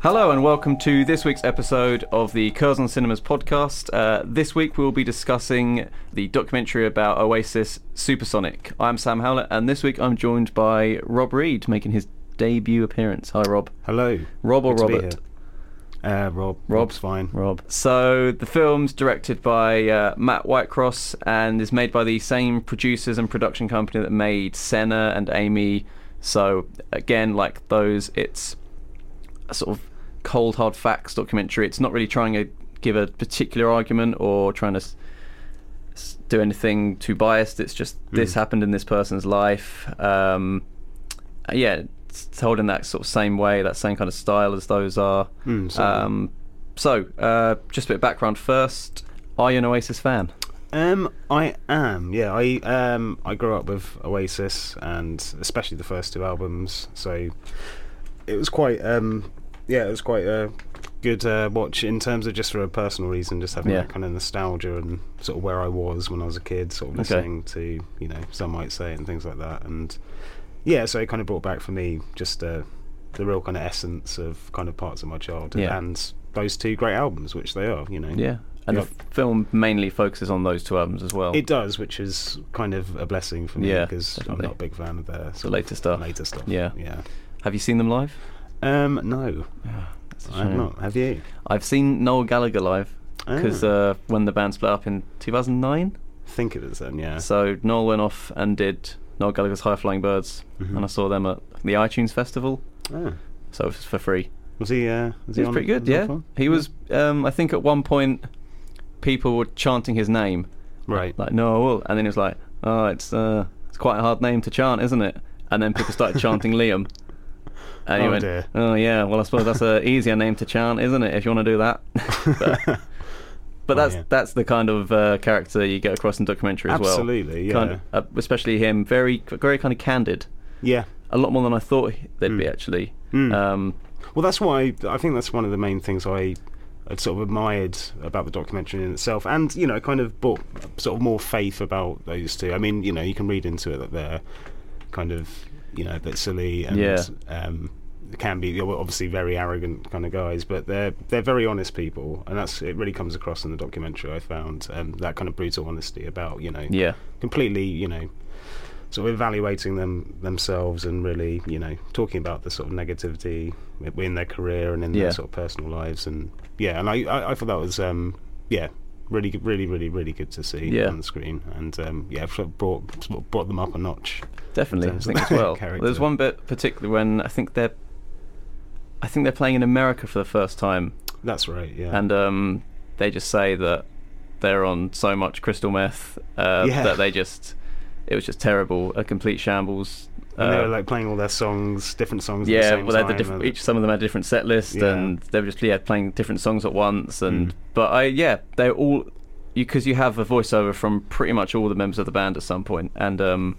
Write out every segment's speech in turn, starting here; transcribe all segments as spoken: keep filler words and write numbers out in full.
Hello and welcome to this week's episode of the Curzon Cinemas podcast. Uh, this week we'll be discussing the documentary about Oasis, Supersonic. I'm Sam Howlett, and this week I'm joined by Rob Reed, making his debut appearance. Hi, Rob. Hello. Rob or Good Robert? Uh, Rob. Rob's fine. Rob. So the film's directed by uh, Matt Whitecross and is made by the same producers and production company that made Senna and Amy. So again, like those, it's a sort of cold hard facts documentary. It's not really trying to give a particular argument or trying to s- do anything too biased. It's just mm. this happened in this person's life. Um, yeah, it's told in that sort of same way, that same kind of style as those are. Mm, so um, so uh, just a bit of background first. Are you an Oasis fan? Um, I am. Yeah, I um, I grew up with Oasis, and especially the first two albums. So it was quite. Um, Yeah, it was quite a good uh, watch in terms of just for a personal reason, just having yeah. that kind of nostalgia and sort of where I was when I was a kid, sort of listening okay. to, you know, Some Might Say and things like that. And yeah, so it kind of brought back for me just uh, the real kind of essence of kind of parts of my childhood yeah. and those two great albums, which they are, you know. Yeah, and yep. the f- film mainly focuses on those two albums as well. It does, which is kind of a blessing for me yeah, because definitely. I'm not a big fan of their the later stuff. Later stuff. Yeah. yeah. Have you seen them live? Um, no, I've not. Have you? I've seen Noel Gallagher live because oh. uh, when the band split up in two thousand nine, I think it was then. Yeah. So Noel went off and did Noel Gallagher's High Flying Birds, mm-hmm. and I saw them at the iTunes Festival. Oh. So it was for free. Was he? Uh, was he, he was on, pretty good. On yeah. He yeah. was. Um, I think at one point people were chanting his name. Right. Like Noel, and then he was like, "Oh, it's uh, it's quite a hard name to chant, isn't it?" And then people started chanting Liam. And he oh, went, dear. oh yeah, well I suppose that's an easier name to chant, isn't it, if you want to do that? but but oh, that's yeah. that's the kind of uh, character you get across in documentary as Absolutely, well. Absolutely, yeah. Kind of, uh, especially him, very very kind of candid. Yeah. A lot more than I thought they'd mm. be, actually. Mm. Um, well, that's why, I think that's one of the main things I I'd sort of admired about the documentary in itself, and, you know, kind of brought sort of more faith about those two. I mean, you know, you can read into it that they're kind of, you know, a bit silly and yeah. um, can be obviously very arrogant kind of guys, but they're they're very honest people, and that's it really comes across in the documentary. I found um, that kind of brutal honesty about, you know, yeah. completely, you know, sort of evaluating them themselves and really, you know, talking about the sort of negativity in their career and in yeah. their sort of personal lives, and yeah, and I, I, I thought that was um, yeah. really, really, really, really good to see yeah. on the screen, and um, yeah, brought brought them up a notch. Definitely, I think as well. well. There's one bit particularly when I think they're, I think they're playing in America for the first time. That's right, yeah. And um, they just say that they're on so much crystal meth uh, yeah. that they just, it was just terrible, a complete shambles. And they were like playing all their songs, different songs. Yeah, at the same well, they had the diff- each some of them had a different set list, yeah. and they were just yeah playing different songs at once. And mm. but I yeah they're all because you, you have a voiceover from pretty much all the members of the band at some point, and um,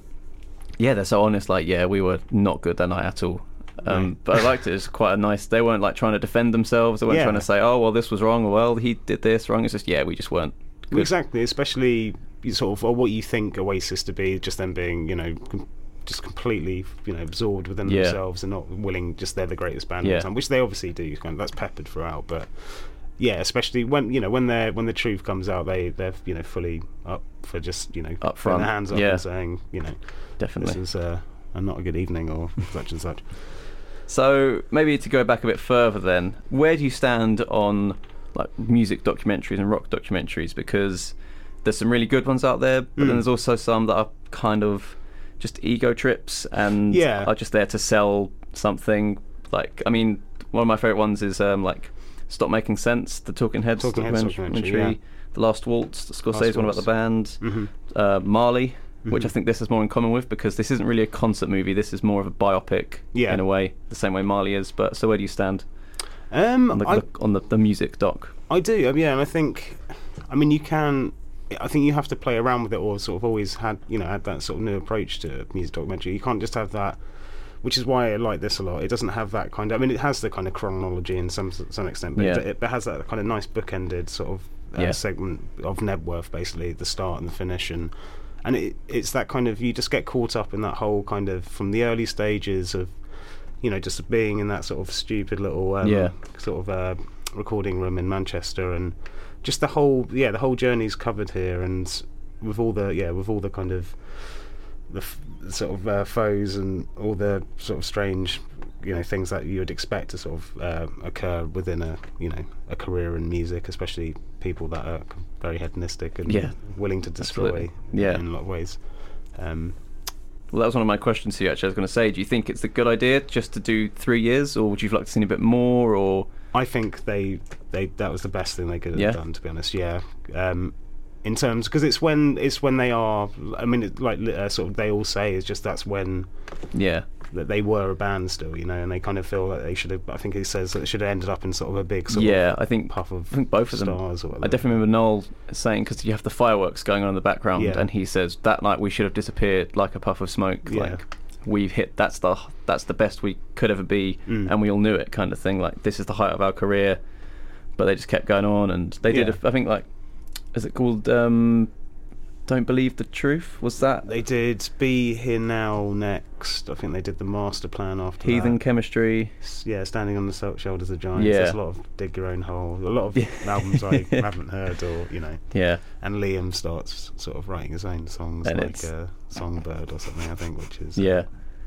yeah they're so honest. Like yeah we were not good that night at all. Um, right. But I liked it. It's quite a nice. They weren't like trying to defend themselves. They weren't yeah. trying to say oh well this was wrong or well he did this wrong. It's just yeah we just weren't good. Exactly, especially sort of or what you think Oasis to be, just them being you know. Com- just completely, you know, absorbed within yeah. themselves and not willing. Just they're the greatest band yeah. of the time, which they obviously do. Kind of, that's peppered throughout, but yeah, especially when you know when they when the truth comes out, they they're you know fully up for just you know up front, their hands up yeah. and saying you know definitely this is uh, not a good evening or such and such. So maybe to go back a bit further, then, where do you stand on like music documentaries and rock documentaries? Because there's some really good ones out there, but mm. then there's also some that are kind of just ego trips and yeah. are just there to sell something Like, I mean, one of my favourite ones is um, like Stop Making Sense, the Talking Heads Talking documentary, yeah. The Last Waltz, the Scorsese one about the band, mm-hmm. uh, Marley, mm-hmm. which I think this has more in common with, because this isn't really a concert movie, this is more of a biopic yeah. in a way, the same way Marley is. But so where do you stand um, on, the, I, the, on the, the music doc? I do, yeah, and I think, I mean, you can... I think you have to play around with it, or sort of always had, you know, had that sort of new approach to music documentary. You can't just have that, which is why I like this a lot. It doesn't have that kind of, I mean, it has the kind of chronology in some some extent, but yeah. it, it has that kind of nice bookended sort of uh, yeah. segment of Knebworth, basically, the start and the finish, and and it, it's that kind of, you just get caught up in that whole kind of, from the early stages of, you know, just being in that sort of stupid little um, yeah. sort of uh, recording room in Manchester, and just the whole, yeah, the whole journey's covered here, and with all the, yeah, with all the kind of the f- sort of uh, foes and all the sort of strange, you know, things that you would expect to sort of uh, occur within a, you know, a career in music, especially people that are very hedonistic and yeah, willing to destroy, absolutely. Yeah, in a lot of ways. Um, well, that was one of my questions to you. Actually, I was going to say, do you think it's a good idea just to do three years, or would you like to see a bit more, or? I think they, they that was the best thing they could have yeah. done, to be honest. Yeah, um, in terms, because it's when it's when they are. I mean, it, like uh, sort of they all say is just that's when. Yeah. That they were a band still, you know, and they kind of feel that like they should have. I think he says that it should have ended up in sort of a big sort yeah, of I think, puff of I think both of them. Stars or whatever. I definitely remember Noel saying, because you have the fireworks going on in the background, yeah. and he says that night we should have disappeared like a puff of smoke, yeah. like. We've hit that's the that's the best we could ever be, mm. and we all knew it, kind of thing. Like, this is the height of our career, but they just kept going on, and they yeah. did. A, I think like, is it called um, "Don't Believe the Truth"? Was that they did? Be Here Now next. I think they did the Master Plan after Heathen that. Chemistry. Yeah, Standing on the Shoulders of Giants. Yeah. There's a lot of Dig Your Own Hole. A lot of albums I haven't heard, or you know. Yeah. And Liam starts sort of writing his own songs, and like uh, Songbird or something, I think, which is yeah. Uh,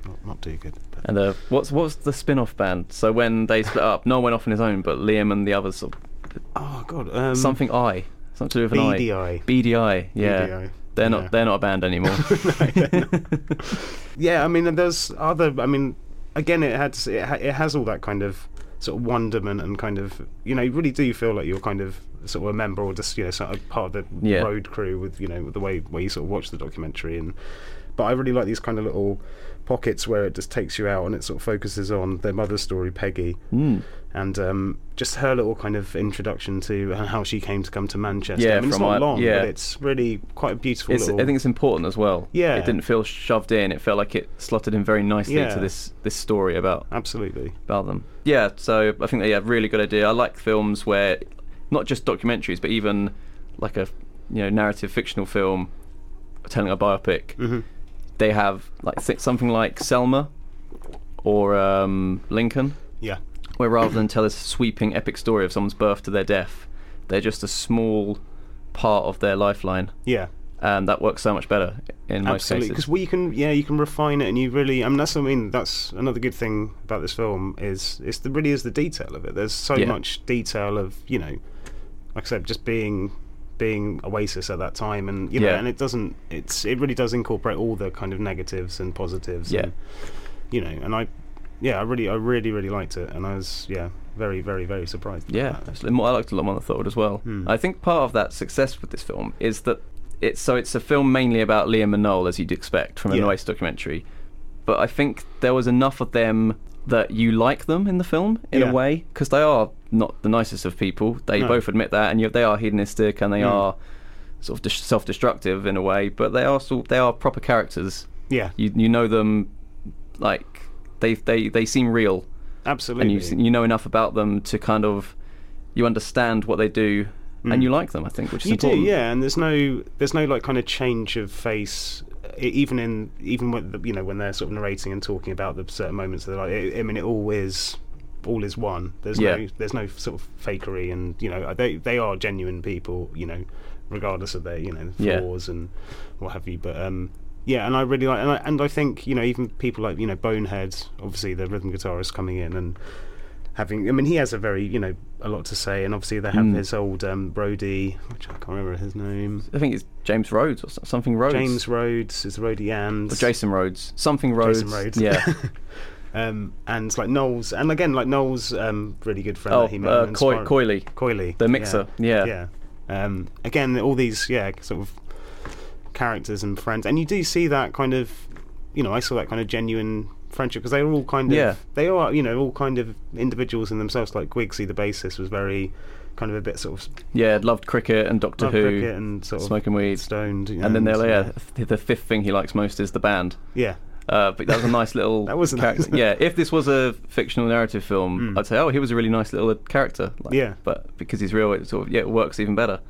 Not, not too good. But. And uh, what's what's the spin-off band? So when they split up, Noel went off on his own, but Liam and the others. Sort of, oh God, um, something I, something to do with an B D I. B D I, yeah. B D I. They're yeah. not they're not a band anymore. No, yeah, I mean, there's other. I mean, again, it had it, ha- it has all that kind of sort of wonderment and kind of, you know, you really do feel like you're kind of sort of a member, or just, you know, sort of part of the yeah. road crew with, you know, with the way where you sort of watch the documentary. And but I really like these kind of little pockets where it just takes you out and it sort of focuses on their mother's story, Peggy, mm. and um, just her little kind of introduction to how she came to come to Manchester. Yeah, I mean, it's not long, yeah. but it's really quite a beautiful it's, little... I think it's important as well. Yeah. It didn't feel shoved in. It felt like it slotted in very nicely yeah. to this, this story about... Absolutely. About them. Yeah, so I think, yeah, really good idea. I like films where, not just documentaries, but even like a, you know, narrative fictional film telling a biopic... Mm-hmm. They have like th- something like Selma or um, Lincoln, yeah, where rather than tell this sweeping epic story of someone's birth to their death, they're just a small part of their lifeline. Yeah, and that works so much better in most cases. Absolutely, because we can, yeah, you can refine it, and you really, I mean, that's, I mean, that's another good thing about this film is it's the, really is the detail of it. There's so yeah. much detail of, you know, like I said, just being. being Oasis at that time, and you know yeah. and it doesn't it's it really does incorporate all the kind of negatives and positives, yeah and, you know and I yeah I really I really really liked it, and I was yeah very very very surprised yeah about that. I liked a lot more than I thought as well. hmm. I think part of that success with this film is that it's so it's a film mainly about Liam and Noel, as you'd expect from an yeah. Oasis documentary, but I think there was enough of them that you like them in the film in yeah. a way, because they are not the nicest of people. They no. both admit that, and you, they are hedonistic, and they mm. are sort of de- self-destructive in a way, but they are sort of, they are proper characters. Yeah, you you know them, like they they they seem real. Absolutely, and you you know enough about them to kind of you understand what they do, mm. and you like them. I think, which is you important. do, yeah. And there's no there's no like kind of change of face. Even in even when the, you know when they're sort of narrating and talking about the certain moments, they're like, I mean, it all is all is one. There's yeah. no there's no sort of fakery, and you know they they are genuine people, you know, regardless of their you know flaws yeah. and what have you. But um, yeah, and I really like and I, and I think you know even people like you know Bonehead, obviously the rhythm guitarist coming in and having. I mean, he has a very you know a lot to say, and obviously they have mm. his old um, roadie, which I can't remember his name. I think it's James Rhodes or something Rhodes. James Rhodes is the roadie, and or Jason Rhodes, something Rhodes. Jason Rhodes, yeah. Um, and like Knowles, and again like Knowles, um, really good friend oh, that he met. Uh, Coy- Coily, Coily, the mixer. Yeah, yeah. yeah. Um, again, all these yeah sort of characters and friends, and you do see that kind of, you know, I saw that kind of genuine friendship because they were all kind of yeah. they are you know all kind of individuals in themselves. Like Gwigsy, the bassist, was very kind of a bit sort of yeah loved cricket and Doctor Who, cricket and sort of smoking weed, stoned, and, and then they're yeah, yeah the fifth thing he likes most is the band. Yeah. Uh, but that was a nice little that was character. Nice. Yeah, if this was a fictional narrative film, mm. I'd say, oh, he was a really nice little character. Like, yeah. But because he's real, it sort of yeah, it works even better.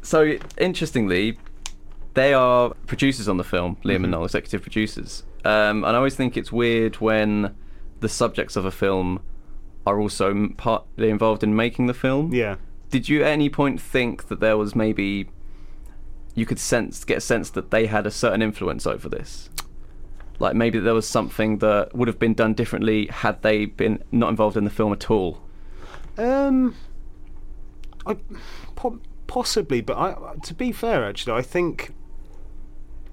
So interestingly, they are producers on the film, Liam mm-hmm. and Noel, executive producers. Um, and I always think it's weird when the subjects of a film are also partly involved in making the film. Yeah. Did you at any point think that there was maybe you could sense get a sense that they had a certain influence over this? Like maybe there was something that would have been done differently had they been not involved in the film at all. Um, I po- possibly, but I, to be fair, actually, I think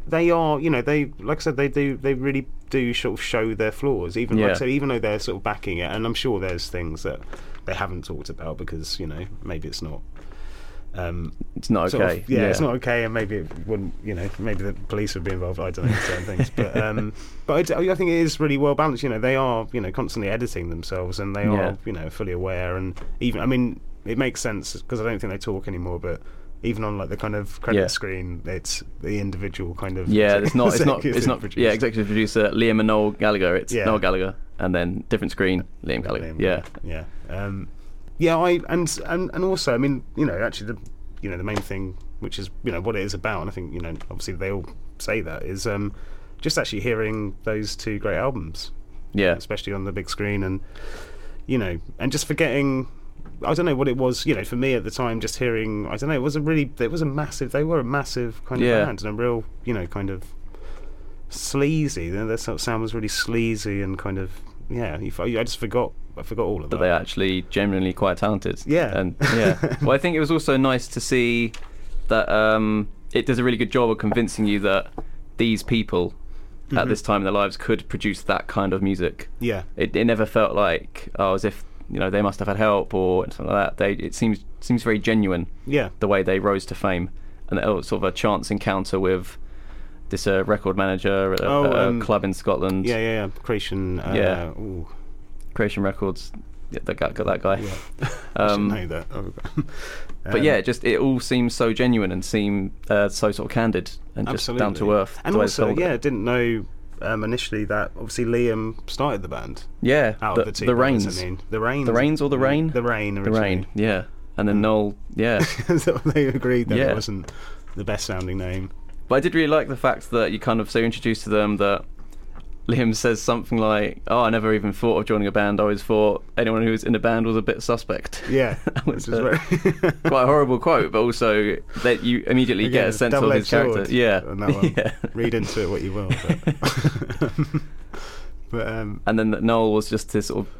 they are. You know, they like I said, they do. They really do sort of show their flaws, even yeah. like I said, even though they're sort of backing it. And I'm sure there's things that they haven't talked about because, you know, maybe it's not. Um, it's not okay. Of, yeah, yeah, it's not okay, and maybe it wouldn't. You know, maybe the police would be involved. I don't know certain things, but um, but I, I think it is really well balanced. You know, they are you know constantly editing themselves, and they are yeah. you know fully aware. And even I mean, it makes sense because I don't think they talk anymore. But even on like the kind of credit yeah. screen, it's the individual kind of yeah. It's not. It's not. It's not. Producer. Yeah, executive producer Liam and Noel Gallagher. It's yeah. Noel Gallagher, and then different screen Liam Gallagher. Liam, yeah, yeah. Um, Yeah, I and, and and also, I mean, you know, actually, the you know the main thing, which is you know what it is about, and I think you know, obviously, they all say that is um, just actually hearing those two great albums, yeah, especially on the big screen, and you know, and just forgetting, I don't know what it was, you know, for me at the time, just hearing, I don't know, it was a really, it was a massive, they were a massive kind of yeah. band and a real, you know, kind of sleazy. Their sound was really sleazy and kind of yeah, I just forgot. I forgot all of that. But they're actually genuinely quite talented. Yeah. And yeah. Well, I think it was also nice to see that um, it does a really good job of convincing you that these people mm-hmm. at this time in their lives could produce that kind of music. Yeah. It, it never felt like, oh, as if, you know, they must have had help or something like that. They It seems seems very genuine. Yeah. The way they rose to fame. And it was sort of a chance encounter with this uh, record manager at a, oh, a, a um, club in Scotland. Yeah, yeah, yeah. Creation. Uh, yeah. Uh, ooh. Creation Records, yeah, that guy, got that guy. Yeah. um, I should know that. Oh, um, but yeah, just it all seems so genuine and seem uh, so sort of candid and just absolutely. Down to earth. And also, yeah, it. didn't know um, initially that obviously Liam started the band. Yeah, out the, of the two the bands, Rains. I mean, the Rain, the Rains, or the Rain, the Rain, originally. The Rain. Yeah, and then mm. Noel. Yeah, so they agreed that yeah. it wasn't the best sounding name. But I did really like the fact that you kind of so introduced to them that. Liam says something like, "Oh, I never even thought of joining a band. I always thought anyone who was in a band was a bit suspect." Yeah, which is very quite a horrible quote, but also that you immediately Again, get a sense of his character. Yeah, on that one. yeah. Read into it what you will. But, but um, and then that Noel was just this sort of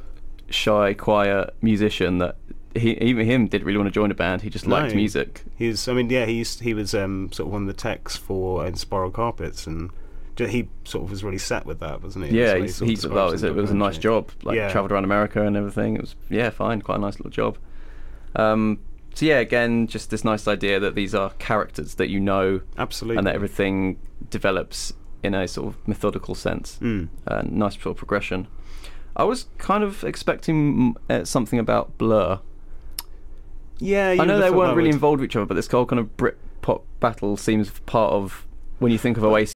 shy, quiet musician that he, even him, didn't really want to join a band. He just liked no, music. He was, I mean, yeah, he used, he was um, sort of one of the techs for uh, Spiral Carpets and. He sort of was really set with that, wasn't he? Yeah, he, he sort of was, it was a nice job. Like, yeah. travelled around America and everything. It was, yeah, fine, quite a nice little job. Um, so, yeah, again, just this nice idea that these are characters that you know. Absolutely. And that everything develops in a sort of methodical sense. Mm. Uh, nice sort of progression. I was kind of expecting uh, something about Blur. Yeah, you I know they weren't really would. involved with each other, but this whole kind of Brit pop battle seems part of, when you think of Oasis.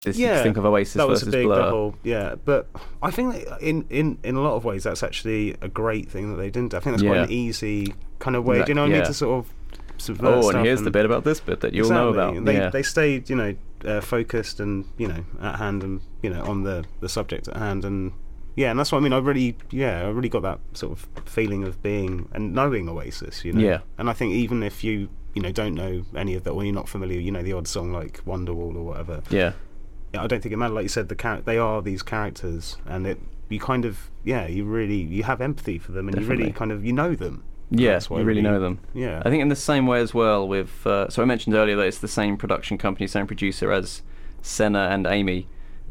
Just yeah, think of Oasis that was versus a big Blur. Double, yeah, but I think in, in, in a lot of ways that's actually a great thing that they didn't. I think that's yeah. quite an easy kind of way. Exactly, do you know? I yeah. need to sort of subvert. Oh, and stuff here's and the bit about this bit that you'll exactly. know about. They yeah. they stayed, you know, uh, focused and, you know, at hand and, you know, on the, the subject at hand. And yeah, and that's what I mean. I really, yeah, I really got that sort of feeling of being and knowing Oasis, you know. Yeah. And I think even if you, you know, don't know any of that, or you're not familiar, you know, the odd song like Wonderwall or whatever. Yeah. I don't think it matters. Like you said, the char- they are these characters, and it you kind of, yeah, you really, you have empathy for them, and Definitely. you really kind of, you know them. Yeah, you really know them. Yeah. I think in the same way as well with, uh, so I mentioned earlier that it's the same production company, same producer as Senna and Amy,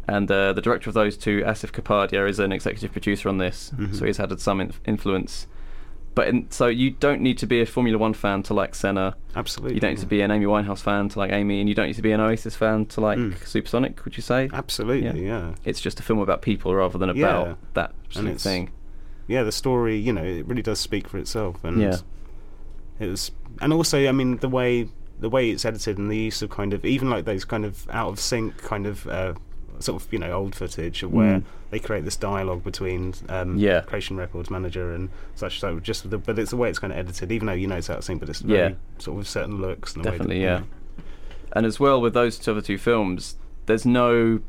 and uh, the director of those two, Asif Kapadia, is an executive producer on this, mm-hmm. so he's had some in- influence. But in, so you don't need to be a Formula One fan to like Senna. Absolutely. You don't need yeah. to be an Amy Winehouse fan to like Amy, and you don't need to be an Oasis fan to like mm. Supersonic, would you say? Absolutely, yeah. yeah. It's just a film about people rather than about yeah. that sort of thing. Yeah, the story, you know, it really does speak for itself, and yeah. it was, and also, I mean, the way the way it's edited and the use of kind of even like those kind of out of sync kind of uh, sort of you know old footage where mm. they create this dialogue between um, yeah. Creation Records manager and such. So just the, but it's the way it's kind of edited, even though you know it's out of sync, but it's very yeah. sort of certain looks. And the Definitely, way that, yeah. You know. And as well with those two other two films, there's no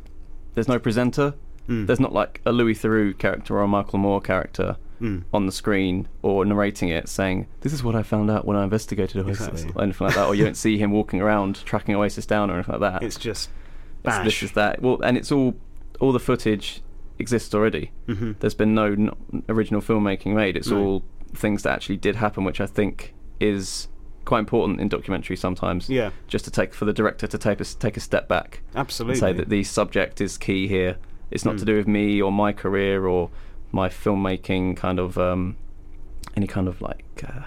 there's no presenter. Mm. There's not like a Louis Theroux character or a Michael Moore character mm. on the screen or narrating it, saying, "This is what I found out when I investigated Oasis," exactly. or anything like that. Or you don't see him walking around tracking Oasis down or anything like that. It's just bash. It's, this is that. Well, and it's all all the footage exists already. Mm-hmm. There's been no n- original filmmaking made. It's no. all things that actually did happen, which I think is quite important in documentary sometimes. Yeah. Just to take for the director to take a, take a step back. Absolutely. And say that the subject is key here. It's not mm. to do with me or my career or my filmmaking kind of um, any kind of like uh,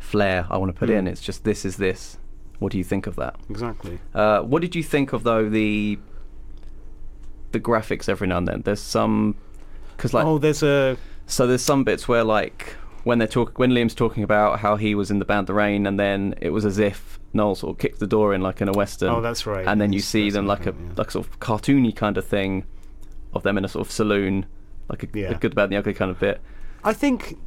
flair I want to put mm. in. It's just this is this. What do you think of that? Exactly. Uh, what did you think of though the the graphics every now and then? There's some because like oh there's a so there's some bits where like when they're talk when Liam's talking about how he was in the band The Rain, and then it was as if Noel sort of kicked the door in like in a western. Oh, that's right. And then you it's, see them like a yeah. like sort of cartoony kind of thing. Of them in a sort of saloon, like a, yeah. a good, bad, and the ugly kind of bit. I think,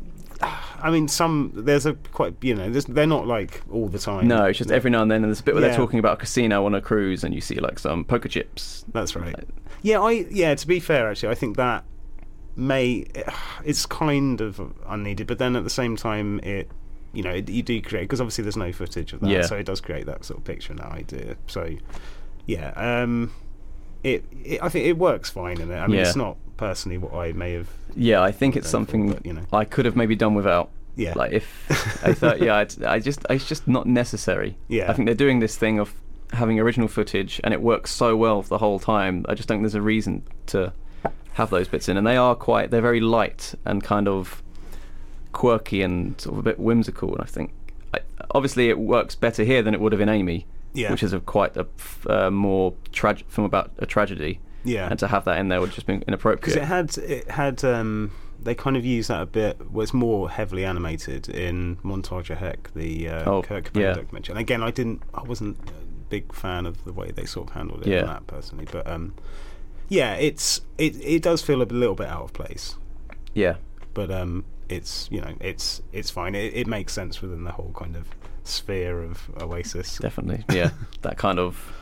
I mean, some there's a quite you know they're not like all the time. No, it's just every now and then. And there's a bit where yeah. they're talking about a casino on a cruise, and you see like some poker chips. That's right. Like, yeah, I yeah. To be fair, actually, I think that may it's kind of unneeded, but then at the same time, it you know it, you do create because obviously there's no footage of that, yeah. so it does create that sort of picture and that idea. So yeah. Um, It, it, I think it works fine in it. I mean, yeah. it's not personally what I may have. Yeah, I think it's something for, but, you know. I could have maybe done without. Yeah, like if I thought, yeah, I'd, I just, it's just not necessary. Yeah, I think they're doing this thing of having original footage, and it works so well for the whole time. I just don't think there's a reason to have those bits in, and they are quite, they're very light and kind of quirky and sort of a bit whimsical. And I think, I, obviously, it works better here than it would have in Amy. Yeah. Which is a quite a uh, more trage- film about a tragedy. Yeah. And to have that in there would just be inappropriate. Because it had, it had um, they kind of used that a bit, was more heavily animated in Montage of Heck, the uh, oh, Kurt Cobain yeah. documentary. And again, I didn't, I wasn't a big fan of the way they sort of handled it yeah. on that personally. But um, yeah, it's it, it does feel a little bit out of place. Yeah. But um, it's, you know, it's it's fine. It, it makes sense within the whole kind of sphere of Oasis. Definitely, yeah. That kind of,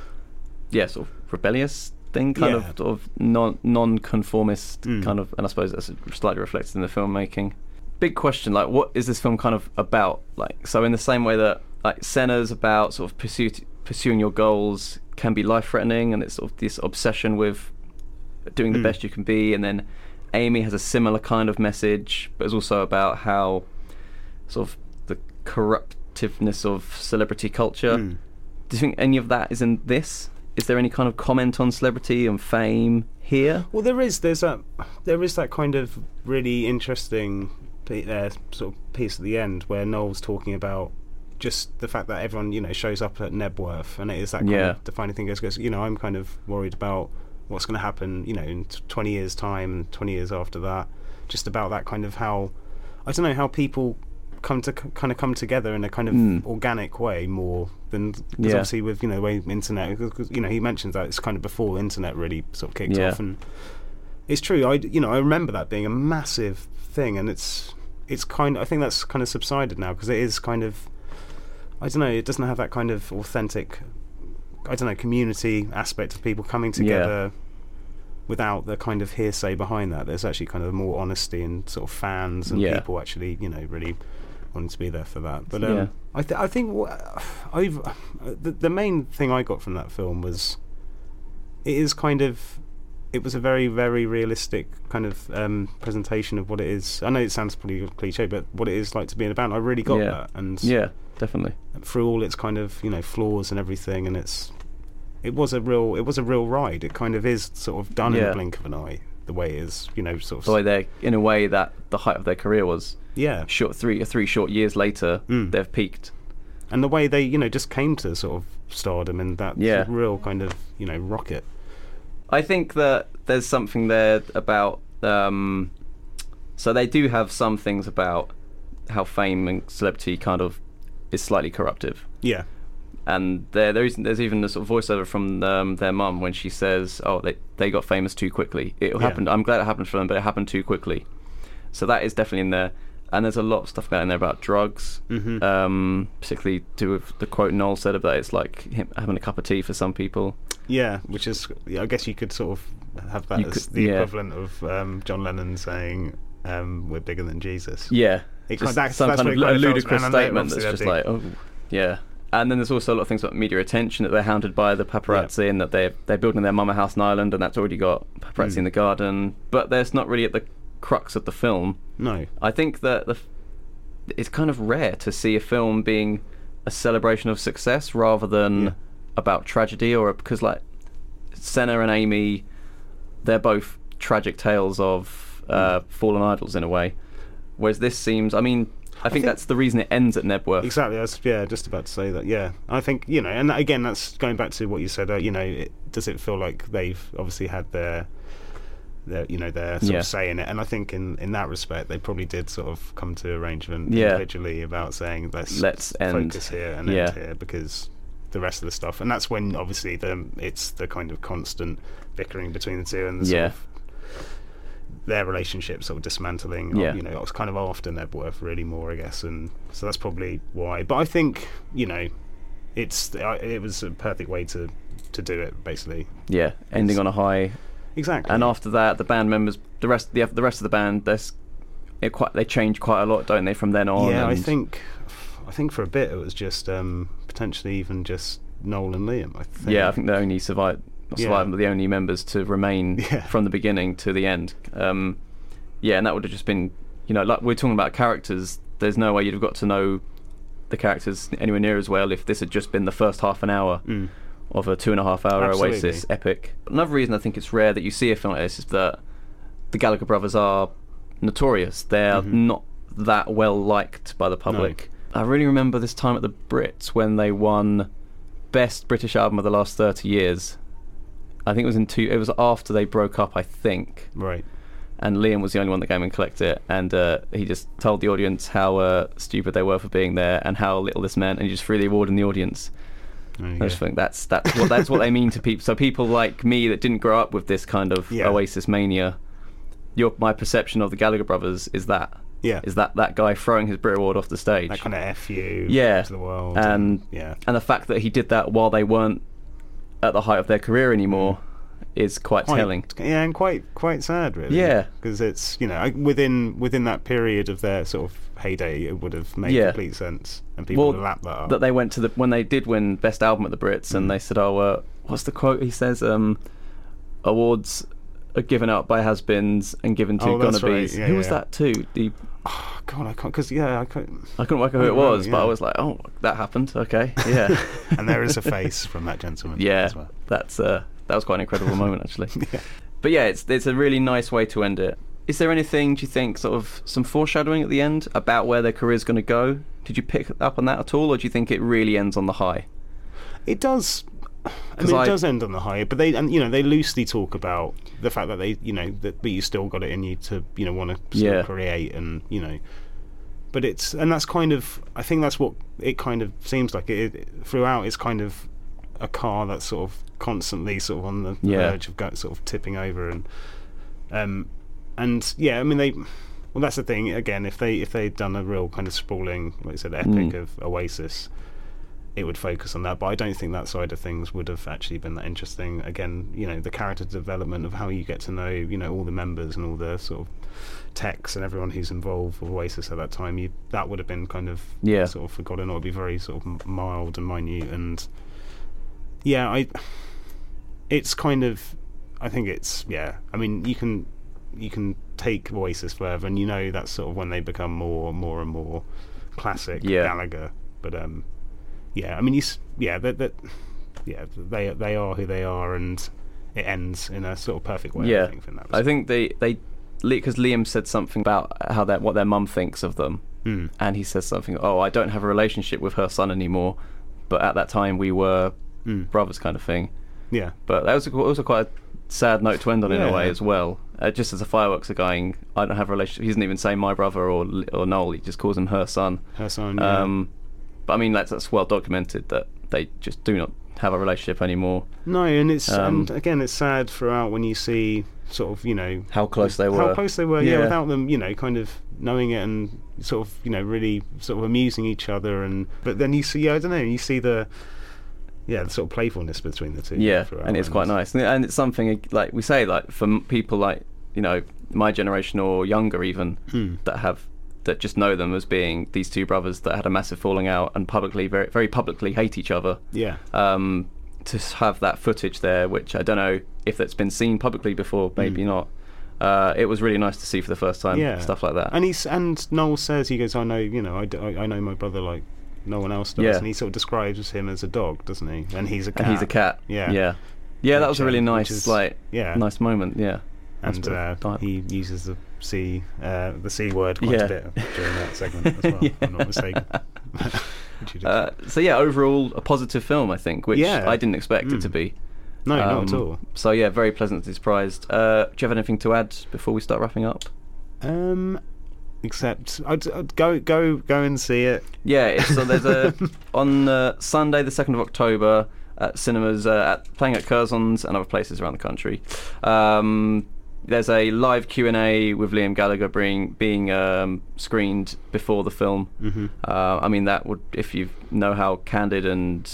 yeah, sort of rebellious thing, kind yeah. of sort of non, non-conformist mm. kind of, and I suppose that's slightly reflected in the filmmaking. Big question, like, what is this film kind of about? Like, so in the same way that, like, Senna's about sort of pursuit, pursuing your goals can be life-threatening, and it's sort of this obsession with doing the mm. best you can be, and then Amy has a similar kind of message, but it's also about how sort of the corrupt of celebrity culture. Mm. Do you think any of that is in this? Is there any kind of comment on celebrity and fame here? Well, there is. There's that. There is that kind of really interesting uh, sort of piece at the end where Noel's talking about just the fact that everyone, you know, shows up at Knebworth, and it is that kind yeah. of defining thing. Goes, you know, I'm kind of worried about what's going to happen, you know, in twenty years' time, twenty years after that. Just about that kind of how I don't know how people come to kind of come together in a kind of mm. organic way more than because yeah. obviously with you know the way internet cause, you know he mentions that it's kind of before internet really sort of kicked yeah. off, and it's true. I you know I remember that being a massive thing, and it's it's kind of, I think that's kind of subsided now because it is kind of I don't know it doesn't have that kind of authentic I don't know, community aspect of people coming together yeah. without the kind of hearsay behind that. There's actually kind of more honesty and sort of fans and yeah. people actually, you know, really wanting to be there for that. But um, yeah. I, th- I think w- I've, uh, the, the main thing I got from that film was it is kind of... It was a very, very realistic kind of um, presentation of what it is. I know it sounds pretty cliche, but what it is like to be in a band. I really got yeah. that, and yeah, definitely through all its kind of, you know, flaws and everything. And it's it was a real it was a real ride. It kind of is sort of done yeah. in the blink of an eye. The way it is, you know, sort of the way they, in a way that the height of their career was. Yeah, short three three short years later, mm. they've peaked. And the way they, you know, just came to sort of stardom and that yeah. real kind of, you know, rocket. I think that there's something there about... Um, so they do have some things about how fame and celebrity kind of is slightly corruptive. Yeah. And there, there's, there's even a sort of voiceover from um, their mum when she says, oh, they, they got famous too quickly. It yeah. happened. I'm glad it happened for them, but it happened too quickly. So that is definitely in there. And there's a lot of stuff going in there about drugs, mm-hmm. um, particularly to the quote Noel said about it, it's like him having a cup of tea for some people. Yeah, which is, I guess you could sort of have that you as could, the yeah. equivalent of um, John Lennon saying, um, we're bigger than Jesus. Yeah. It, just that's, some that's kind of a ludicrous statement that's just big. Like, oh, yeah. And then there's also a lot of things about media attention, that they're hounded by the paparazzi yeah. and that they're, they're building their mama house in Ireland and that's already got paparazzi mm. in the garden. But that's not really at the crux of the film. No. I think that the, it's kind of rare to see a film being a celebration of success rather than... Yeah. about tragedy, or because like Senna and Amy, they're both tragic tales of uh, fallen idols in a way, whereas this seems I mean I think, I think that's the reason it ends at Knebworth. Exactly, I was, yeah just about to say that. yeah I think, you know, and that, again, that's going back to what you said, uh, you know, it, does it feel like they've obviously had their their you know their sort yeah. of say in it, and I think in, in that respect they probably did sort of come to arrangement yeah. individually about saying let's, let's focus end. here and yeah. end here, because the rest of the stuff, and that's when obviously the it's the kind of constant bickering between the two and the yeah. sort of their relationship sort of dismantling. Yeah. You know, it was kind of after Knebworth really more, I guess, and so that's probably why. But I think, you know, it's it was a perfect way to, to do it basically. Yeah, ending it's, on a high. Exactly. And after that, the band members, the rest the the rest of the band, they quite they change quite a lot, don't they, from then on? Yeah, I think I think for a bit it was just. Um, Potentially even just Noel and Liam, I think. Yeah, I think the only survive, not surviving, yeah. but the only members to remain yeah. from the beginning to the end. Um, yeah, and that would have just been, you know, like we're talking about characters. There's no way you'd have got to know the characters anywhere near as well if this had just been the first half an hour mm. of a two and a half hour Absolutely. Oasis epic. Another reason I think it's rare that you see a film like this is that the Gallagher brothers are notorious. They're mm-hmm. not that well liked by the public. No. I really remember this time at the Brits when they won Best British Album of the Last thirty years. I think it was in two. It was after they broke up, I think. Right. And Liam was the only one that came and collected it, and uh, he just told the audience how uh, stupid they were for being there and how little this meant, and he just threw the award in the audience. I just think that's that's what that's what they mean to people. So people like me that didn't grow up with this kind of yeah. Oasis mania, your my perception of the Gallagher brothers is that. Yeah, is that that guy throwing his Brit Award off the stage? That kind of F you yeah. to the world, and, and yeah, and the fact that he did that while they weren't at the height of their career anymore is quite, quite telling. Yeah, and quite quite sad, really. Yeah, because it's, you know, within within that period of their sort of heyday, it would have made yeah. complete sense, and people well, would lap that up. That they went to the when they did win Best Album at the Brits, mm. and they said, "Oh, uh, what's the quote?" He says, um, "Awards are given out by has-beens and given to oh, gonna-bees." Right. Yeah, who yeah, was yeah. that to? The Oh, God, I can't, because, yeah, I couldn't... I couldn't work out who it was, yeah. but I was like, oh, that happened, okay, yeah. And there is a face from that gentleman yeah, as well. Yeah, that's, uh, that was quite an incredible moment, actually. yeah. But, yeah, it's it's a really nice way to end it. Is there anything, do you think, sort of some foreshadowing at the end about where their career's going to go? Did you pick up on that at all, or do you think it really ends on the high? It does... I mean, I, it does end on the high, but they, and you know, they loosely talk about the fact that they, you know, that but you still got it in you to, you know, want to still yeah. create, and you know, but it's, and that's kind of, I think that's what it kind of seems like. It, it throughout, it's kind of a car that's sort of constantly sort of on the yeah. verge of go, sort of tipping over, and um, and yeah, I mean they, well, that's the thing again. If they if they'd done a real kind of sprawling, like I said, epic mm. of Oasis. it would focus on that. But I don't think that side of things would have actually been that interesting. Again, you know, the character development of how you get to know, you know, all the members and all the sort of techs and everyone who's involved with Oasis at that time, you, that would have been kind of yeah. sort of forgotten, or it'd be very sort of mild and minute. And yeah, I, it's kind of, I think it's, yeah, I mean, you can you can take Oasis further, and you know that's sort of when they become more and more and more classic yeah. Gallagher. But um, yeah, I mean, you, yeah, that that yeah, they they are who they are, and it ends in a sort of perfect way. Yeah, I think, that I think they they because Liam said something about how that what their mum thinks of them, mm. and he says something, oh, I don't have a relationship with her son anymore, but at that time we were mm. brothers, kind of thing. Yeah, but that was also quite a sad note to end on, yeah, in a way, yeah. as well. Uh, just as the fireworks are going, I don't have a relationship. He doesn't even say my brother or or Noel. He just calls him her son. Her son. Yeah. Um, but I mean, that's that's well documented that they just do not have a relationship anymore. No, and it's um, and again, it's sad throughout when you see sort of, you know, how close they were. How close they were. Yeah. yeah, without them, you know, kind of knowing it and sort of, you know, really sort of amusing each other. And but then you see, yeah, I don't know, you see the. Yeah, the sort of playfulness between the two. Yeah, and it's quite nice. And it's something, like we say, like for people like, you know, my generation or younger even, mm. that have that just know them as being these two brothers that had a massive falling out and publicly, very very publicly hate each other. Yeah. Um, to have that footage there, which I don't know if that's been seen publicly before, maybe mm. not. Uh, it was really nice to see for the first time, yeah. stuff like that. And he's, and Noel says, he goes, I know, you know, I, I, I know my brother like no one else does, yeah. and he sort of describes him as a dog, doesn't he? And he's a cat. And he's a cat. Yeah, yeah, yeah. That was a really nice, is, like, yeah. nice moment. Yeah, and uh, he uses the c, uh, the c word quite yeah. a bit during that segment as well. yeah. If I'm not mistaken. uh, so yeah, overall a positive film, I think, which yeah. I didn't expect mm. it to be. No, um, not at all. So yeah, very pleasantly surprised. Uh, do you have anything to add before we start wrapping up? Um. Except, I'd, I'd go go go and see it. Yeah, it's, so there's a on uh, Sunday the second of October at cinemas, uh, at, playing at Curzon's and other places around the country. Um, there's a live Q and A with Liam Gallagher being being um, screened before the film. Mm-hmm. Uh, I mean, that would, if you know how candid and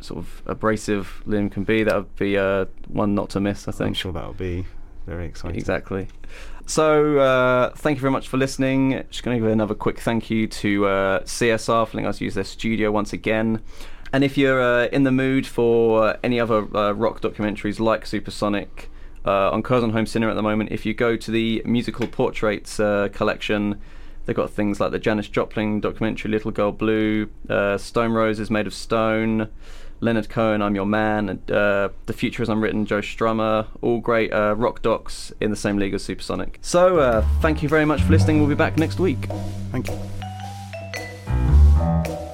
sort of abrasive Liam can be, that would be uh, one not to miss, I think. I'm sure that'll be very exciting. Exactly. So, uh, thank you very much for listening. Just going to give another quick thank you to uh, C S R for letting us use their studio once again. And if you're uh, in the mood for uh, any other uh, rock documentaries like Supersonic, uh, on Curzon Home Cinema at the moment, if you go to the Musical Portraits uh, collection, they've got things like the Janis Joplin documentary Little Girl Blue, uh, Stone Roses Made of Stone, Leonard Cohen, I'm Your Man, and uh, The Future Is Unwritten, Joe Strummer, all great uh, rock docs in the same league as Supersonic. So uh, thank you very much for listening. We'll be back next week. Thank you.